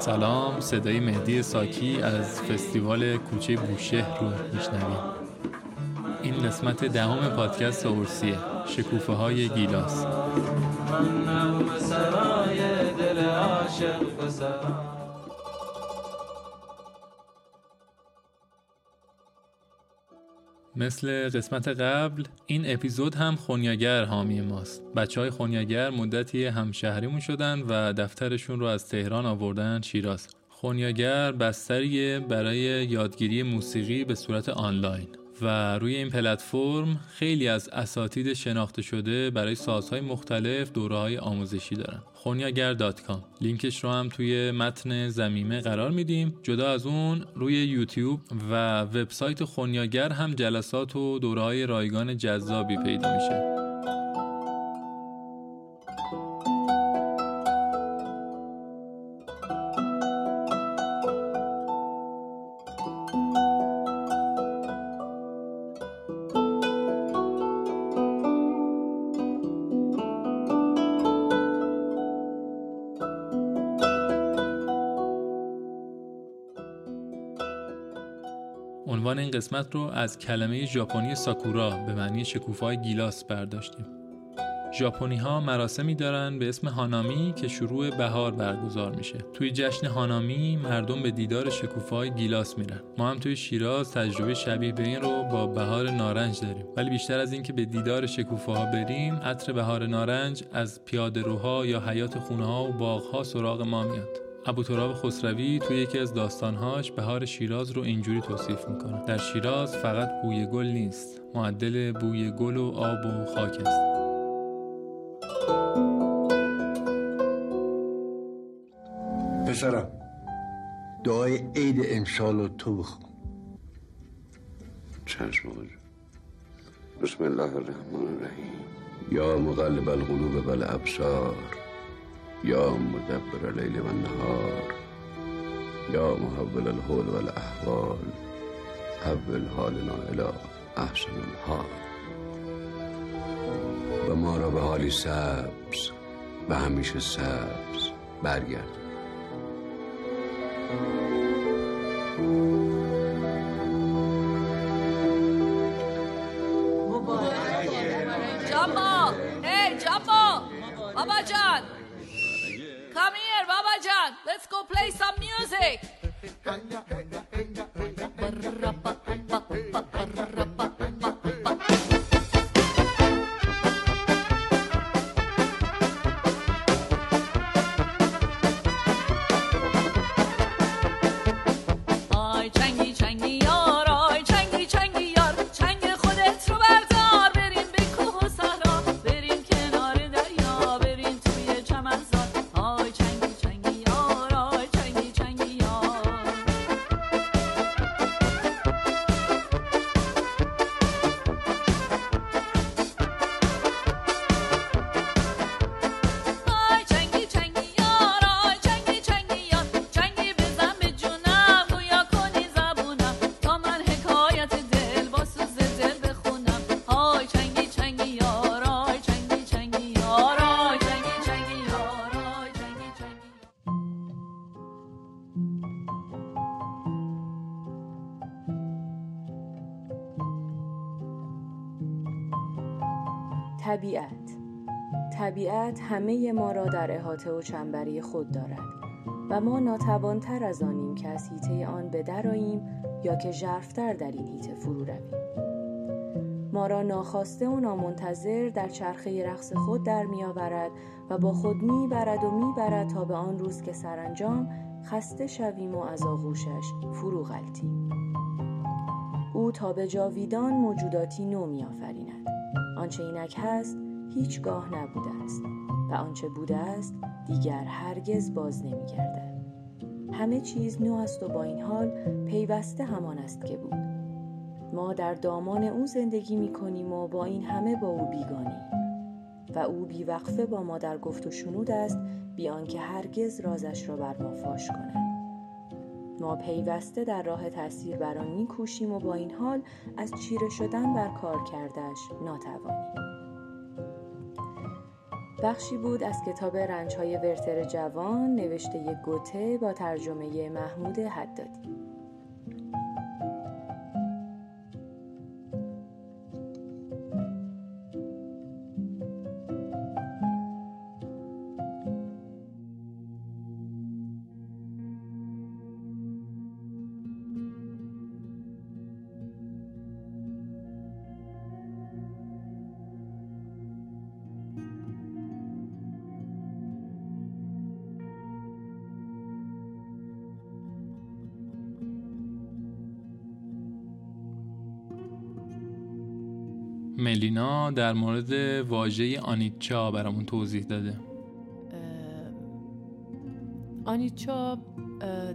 سلام، صدای مهدی ساکی از فستیوال کوچه بوشهر رو میشنویم. این قسمت دهم پادکست اورسیه، شکوفه های گیلاس. مثل قسمت قبل، این اپیزود هم خونیاگر حامی ماست. بچهای خونیاگر مدتی همشهریمون شدن و دفترشون رو از تهران آوردن شیراز. خونیاگر بستری برای یادگیری موسیقی به صورت آنلاین و روی این پلتفرم خیلی از اساتید شناخته شده برای سازهای مختلف دوره‌های آموزشی دارن. khooniyager.com لینکش رو هم توی متن ضمیمه قرار میدیم. جدا از اون روی یوتیوب و وبسایت خونیاگر هم جلسات و دوره‌های رایگان جذابی پیدا میشه. عنوان این قسمت رو از کلمه ژاپنی ساکورا به معنی شکوفه‌های گیلاس برداشتیم. ژاپنی‌ها مراسمی دارن به اسم هانامی که شروع بهار برگزار میشه. توی جشن هانامی مردم به دیدار شکوفه‌های گیلاس میرن. ما هم توی شیراز تجربه شبیه به این رو با بهار نارنج داریم. ولی بیشتر از این که به دیدار شکوفه‌ها بریم، عطر بهار نارنج از پیاده‌روها یا حیاط خونه‌ها و باغ‌ها سراغ ما میاد. ابو تراب خسروی توی یکی از داستانهاش بهار شیراز رو اینجوری توصیف میکنه: در شیراز فقط بوی گل نیست، معدل بوی گل و آب و خاک است. پسرم، دعای عید امسال رو تو بخون. چشم آقا جون. بسم الله الرحمن الرحیم. یا مقلب القلوب بل ابصار، یا مدبر اللیل و النهار، یا محول الحول و الاحوال، حول حالنا الی احسن الحال. و ما را به حالی سبز و همیشه سبز برگرد. Baba Jan! Come here, Baba Jan! Let's go play some music! طبیعت همه ما را در احاطه و چنبری خود دارد و ما ناتوان‌تر از آنیم که از حیطه آن به درآییم یا که ژرف‌تر در این حیطه فرو رویم. ما را ناخواسته و نامنتظر در چرخه رقص خود در می‌آورد و با خود می‌برد و می‌برد تا به آن روز که سرانجام خسته شویم و از آغوشش فرو غلتیم. او تا به جاویدان موجوداتی نو می‌آفریند. آنچه اینک هست هیچگاه نبوده است و آنچه بوده است دیگر هرگز باز نمی‌گردد. همه چیز نو است و با این حال پیوسته همان است که بود. ما در دامان او زندگی می‌کنیم و با این همه با او بیگانیم و او بیوقفه با ما در گفت و شنود است بی آنکه هرگز رازش را بر ما فاش کند. ما پیوسته در راه تأثیر بر آن می‌کوشیم و با این حال از چیره شدن بر کار کردش ناتوانیم. بخشی بود از کتاب رنج‌های ورتر جوان نوشته گوته با ترجمه محمود حدادی. ملینا در مورد واژه آنیچا برامون توضیح داده. آنیچا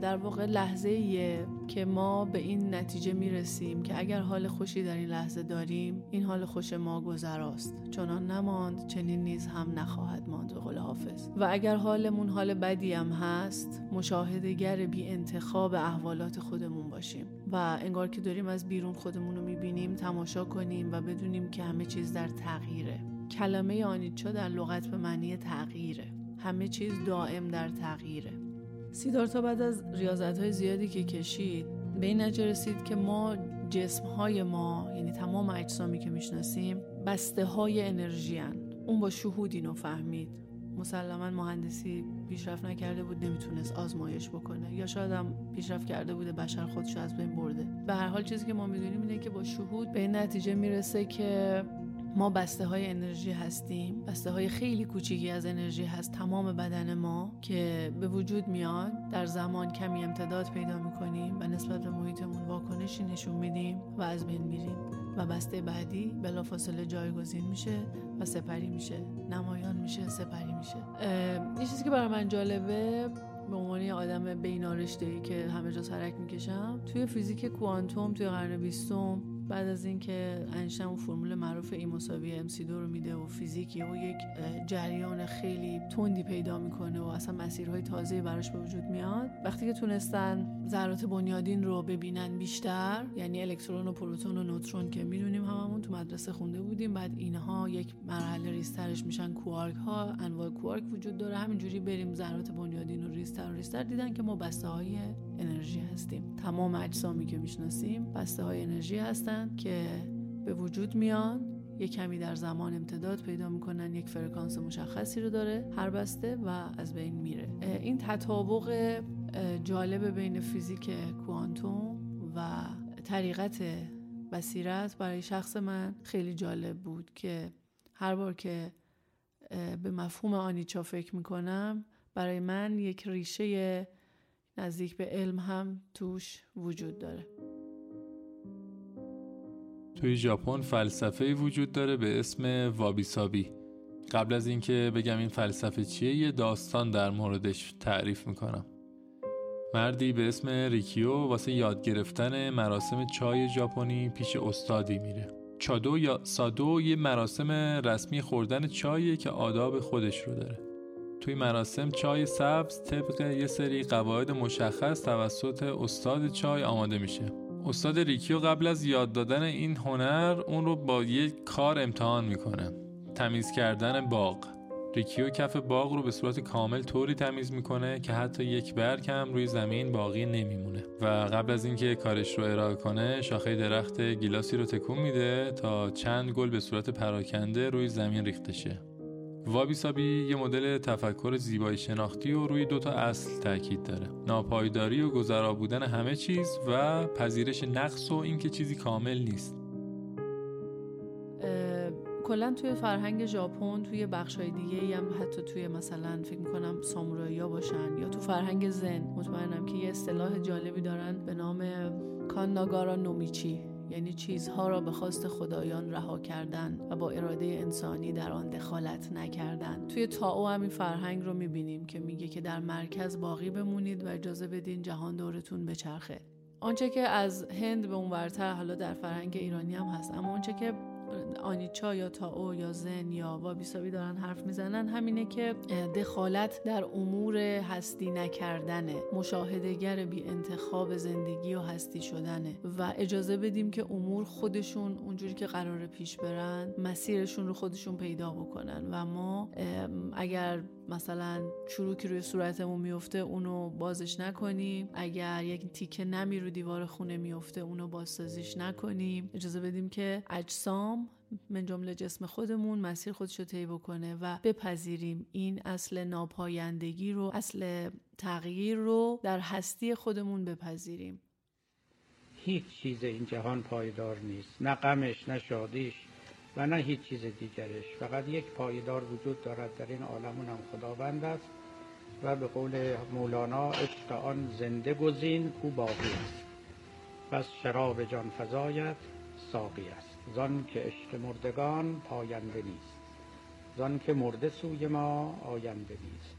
در واقع لحظه‌ایه که ما به این نتیجه میرسیم که اگر حال خوشی در این لحظه داریم، این حال خوش ما گذراست، چنان نماند چنین نیز هم نخواهد ماند، به قول حافظ. و اگر حالمون حال بدی هم هست، مشاهده‌گر بی انتخاب احوالات خودمون باشیم و انگار که داریم از بیرون خودمون رو میبینیم تماشا کنیم و بدونیم که همه چیز در تغییره. کلمه آنیچا در لغت به معنی تغییره، همه چیز دائم در تغییره. سیدارتا بعد از ریاضت‌های زیادی که کشید به این نتیجه رسید که ما جسم‌های ما، یعنی تمام اجسامی که میشناسیم، بسته‌های انرژی هن. اون با شهود اینو فهمید. مسلماً مهندسی پیشرفت نکرده بود، نمیتونست آزمایش بکنه، یا شاید هم پیشرفت کرده بوده، بشر خودش از بین برده. به هر حال چیزی که ما میدونیم اینه که با شهود به این نتیجه میرسه که ما بسته‌های انرژی هستیم. بسته‌های خیلی کوچیکی از انرژی هست تمام بدن ما که به وجود میاد، در زمان کمی امتداد پیدا می‌کنیم و نسبت به محیطمون واکنشی نشون میدیم و از بین میریم و بسته بعدی بلافاصله جایگزین میشه و سپری میشه، نمایان میشه، سپری میشه. این چیزی که برای من جالبه به عنوان یه آدم بینارشته‌ای که همه جا سرک می‌کشم، توی فیزیک کوانتوم توی قرن 20 بعد از اینکه انشتین اون فرمول معروف E=mc² رو میده و فیزیک یهو یک جریان خیلی تندی پیدا میکنه و اصلا مسیرهای تازه‌ای براش به وجود میاد، وقتی که تونستن ذرات بنیادین رو ببینن بیشتر، یعنی الکترون و پروتون و نوترون که میدونیم هممون تو مدرسه خونده بودیم، بعد اینها یک مرحله ریزترش میشن کوارک ها، انواع کوارک وجود داره، همینجوری بریم ذرات بنیادین رو ریزتر و ریزتر، دیدن که ما بسته‌های انرژی هستیم. تمام اجسامی که میشناسیم بسته‌های انرژی هستن که به وجود میان یک کمی در زمان امتداد پیدا میکنن، یک فرکانس مشخصی رو داره هر بسته و از بین میره. این تطابق جالب بین فیزیک کوانتوم و طریقت بصیرت برای شخص من خیلی جالب بود که هر بار که به مفهوم آنیچا فکر میکنم برای من یک ریشه نزدیک به علم هم توش وجود داره. توی ژاپن فلسفه‌ای وجود داره به اسم وابیسابی. قبل از اینکه بگم این فلسفه چیه یه داستان در موردش تعریف میکنم. مردی به اسم ریکیو واسه یاد گرفتن مراسم چای ژاپنی پیش استادی میره. چادو یا سادو یه مراسم رسمی خوردن چایه که آداب خودش رو داره. توی مراسم چای سبز طبق یه سری قواعد مشخص توسط استاد چای آماده میشه. استاد ریکیو قبل از یاد دادن این هنر اون رو با یه کار امتحان میکنه. تمیز کردن باغ. ریکیو کف باغ رو به صورت کامل طوری تمیز میکنه که حتی یک برگ هم روی زمین باقی نمیمونه و قبل از اینکه کارش رو ارائه کنه شاخه درخت گیلاسی رو تکون میده تا چند گل به صورت پراکنده روی زمین ریخته شه. وابی سابی یه مدل تفکر زیبایی شناختی و روی دوتا اصل تاکید داره: ناپایداری و گذرا بودن همه چیز و پذیرش نقص و اینکه چیزی کامل نیست. کلا توی فرهنگ ژاپن توی بخش‌های دیگه‌ای هم حتی توی مثلا فکر می‌کنم سامورایی‌ها باشن یا تو فرهنگ زن مطمئنم که یه اصطلاح جالبی دارن به نام کان ناگارا نومیچی، یعنی چیزها را به خواست خدایان رها کردن و با اراده انسانی در آن دخالت نکردن. توی تائو هم این فرهنگ رو می‌بینیم که میگه که در مرکز باقی بمونید و اجازه بدین جهان دورتون بچرخه. آنچه که از هند به اونورتر حالا در فرهنگ ایرانی هم هست، اما آنچه که آنیچا یا تائو یا زن یا وابیسابی دارن حرف میزنن همینه که دخالت در امور هستی نکردنه، مشاهده‌گر بی انتخاب زندگی و هستی شدنه و اجازه بدیم که امور خودشون اونجوری که قراره پیش برن مسیرشون رو خودشون پیدا بکنن و ما اگر مثلا چروکی روی صورتمون میفته اونو بازش نکنیم، اگر یک تیکه نمی رو دیوار خونه میفته اونو بازسازیش نکنیم، اجازه بدیم که اجسام من جمله جسم خودمون مسیر خودشو طی بکنه و بپذیریم این اصل ناپایندگی رو، اصل تغییر رو در هستی خودمون بپذیریم. هیچ چیز این جهان پایدار نیست، نه غمش نه شادیش و نه هیچ چیز دیگرش، فقط یک پایدار وجود دارد در این عالمون هم خداوند است و به قول مولانا عشق آن زنده گزین کو باقی است، پس شراب جان فزایت ساقی است، زان که عشق مردگان پاینده نیست، زان که مرده سوی ما آینده نیست.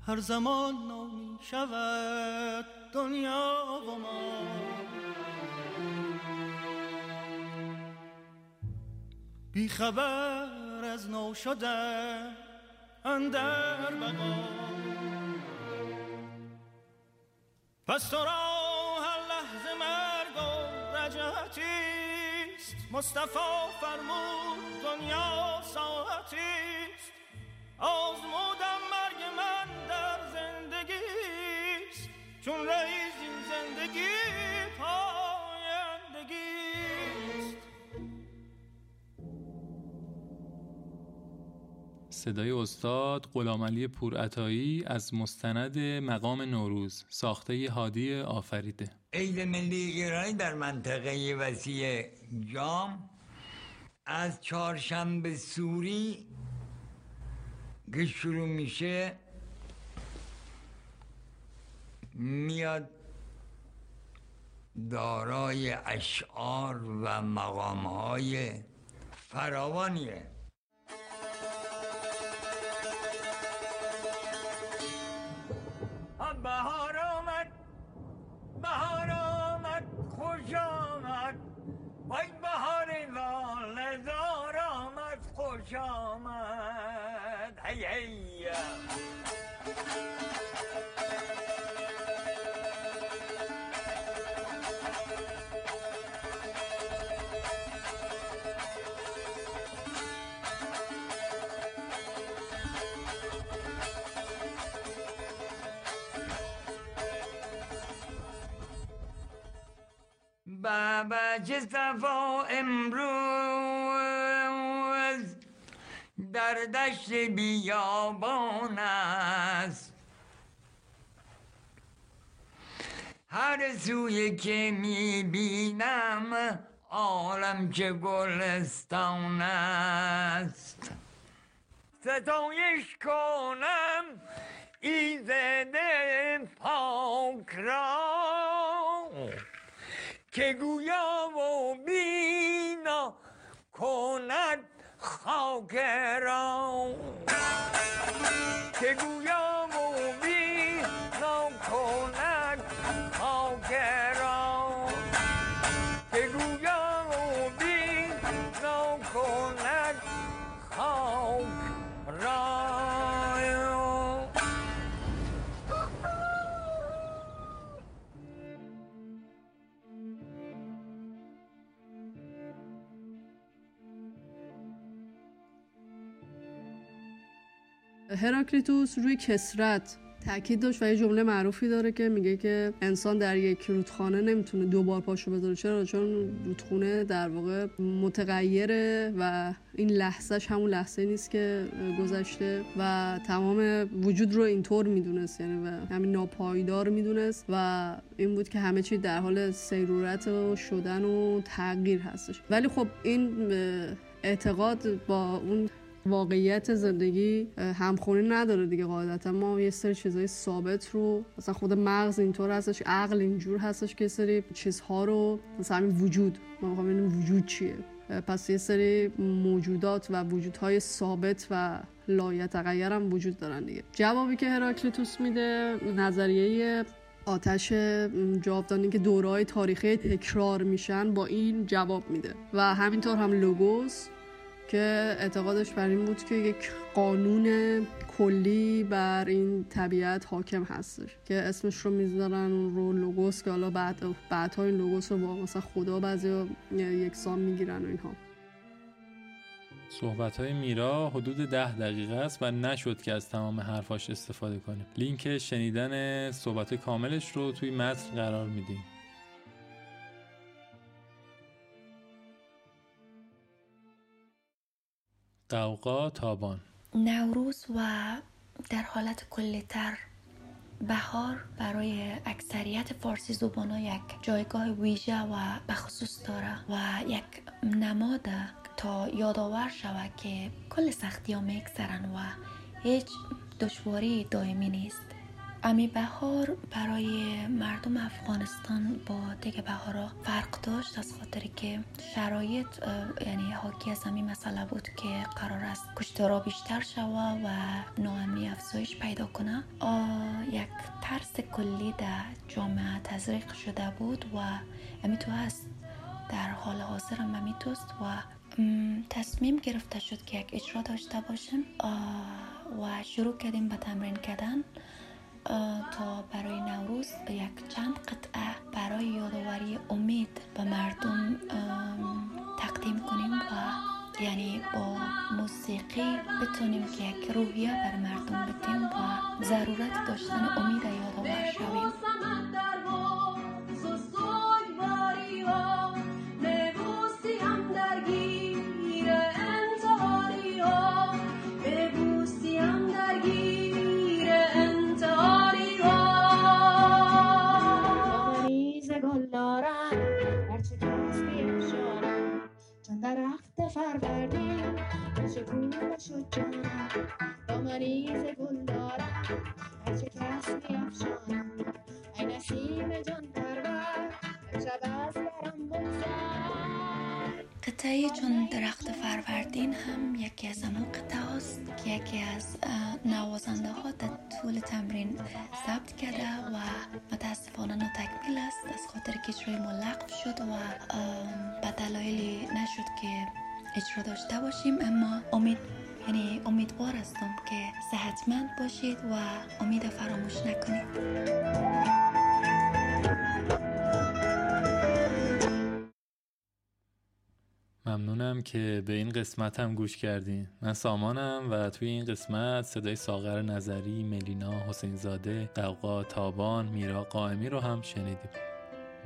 هر زمان نامی شود دنیا و ما، بی خبر از نو شده اندر بقا، پس تو را هر لحظه مرگ و رجعتیست، مصطفی فرمود دنیا ساعتیست، آزمودم مرگ من در زندگیست، چون رئیس این زندگی پایندگیست. صدای استاد غلامعلی پورعطایی از مستند مقام نوروز ساخته هادی آفریده. عید ملی ایرانی در منطقه وسیع جام از چهارشنبه سوری که شروع میشه میاد دارای اشعار و مقام‌های فراوانیه. بهار آمد، بهار آمد، خوش آمد، وای بهار لاله‌زار آمد، خوش آمد، هی هی. بابک صفا امروز در دشت بیابان است، هر سوی که میبینم عالم چه گلستان است. ستایش کنم ایزد پاک را که گویا و بینا کند خاک را، که گویا و بینا کند خاک را، که گویا و بینا کند خاک را. هراکلیتوس روی کسرت تاکید داشت و یه جمله معروفی داره که میگه که انسان در یک رودخانه نمیتونه دوبار پاشو بذاره. چرا؟ چون رودخونه در واقع متغیره و این لحظهش همون لحظه نیست که گذشته و تمام وجود رو اینطور میدونست، یعنی و همین ناپایدار میدونست و این بود که همه چی در حال سیرورت و شدن و تغییر هستش. ولی خب این اعتقاد با اون واقعیت زندگی همخوانی نداره دیگه. قاعدتا ما یه سری چیزای ثابت رو، مثلا خود مغز اینطور هستش، عقل اینجور هستش که سری چیزها رو، مثلا همین وجود، ما میخوام ببینیم وجود چیه، پس یه سری موجودات و وجودهای ثابت و لایتغیر هم وجود دارن دیگه. جوابی که هراکلیتوس میده نظریه آتش جاودانی که دوره‌های تاریخی تکرار میشن با این جواب میده و همینطور هم لوگوس که اعتقادش بر این بود که یک قانون کلی بر این طبیعت حاکم هستش که اسمش رو میذارن رو لوگوس، که حالا بعدها این لوگوس رو با مثلا خدا بعضیا یکسان میگیرن و اینها. صحبت‌های میرا حدود 10 دقیقه است و نشد که از تمام حرفاش استفاده کنیم. لینک شنیدن صحبت کاملش رو توی متن قرار میدیم. غوغا تابان. نوروز و در حالت کلی‌تر بهار برای اکثریت فارسی زبان‌ها یک جایگاه ویژه و بخصوص داره و یک نماده تا یادآور شود که کل سختی‌ها می‌گذرن و هیچ دشواری دائمی نیست. امی بهار برای مردم افغانستان با دیگه بهارا فرق داشت، از خاطر که شرایط یعنی حاکی از همین مسئله بود که قرار است کشتارا بیشتر شوه و ناامنی افزایش پیدا کنه. یک ترس کلی در جامعه تزریق شده بود و امیتو هست در حال حاضر هم امیتوست و تصمیم گرفته شد که یک اجرا داشته باشیم و شروع کردیم به تمرین کردن تا برای نوروز یک چند قطعه برای یادآوری امید به مردم تقدیم کنیم و یعنی با موسیقی بتونیم که یک روحیه بر مردم بدیم و ضرورت داشتن امید یادآور شویم. قطعه چون درخت فروردین هم یکی از همون قطعه هاست که یکی از نوازنده ها در طول تمرین ثبت کرده و متاسفانه ناتکمیل است، از خاطر که اجرای ملغو شد و به دلایلی نشد که اجرا داشته باشیم. اما امیدوار هستم که صحتمند باشید و امید فراموش نکنید. ممنونم که به این قسمت هم گوش کردین. من سامانم و توی این قسمت صدای ساغر نظری، ملینا حسینزاده، غوغا تابان، میرا قائمی رو هم شنیدیم.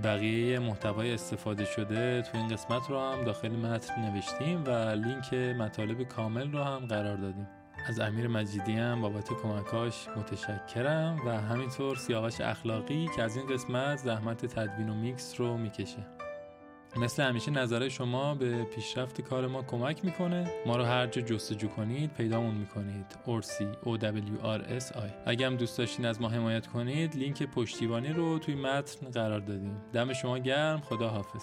بقیه محتوای استفاده شده تو این قسمت رو هم داخل متن نوشتیم و لینک مطالب کامل رو هم قرار دادیم. از امیر مجیدی هم بابت کمکاش متشکرم و همینطور سیاوش اخلاقی که از این قسمت زحمت تدوین و میکس رو میکشه. مثل همیشه نظر شما به پیشرفت کار ما کمک میکنه. ما رو هر جا جستجو کنید پیدامون میکنید. ORSI OWRSI. اگه هم دوست داشتین از ما حمایت کنید لینک پشتیبانی رو توی متن قرار دادیم. دم شما گرم. خدا حافظ.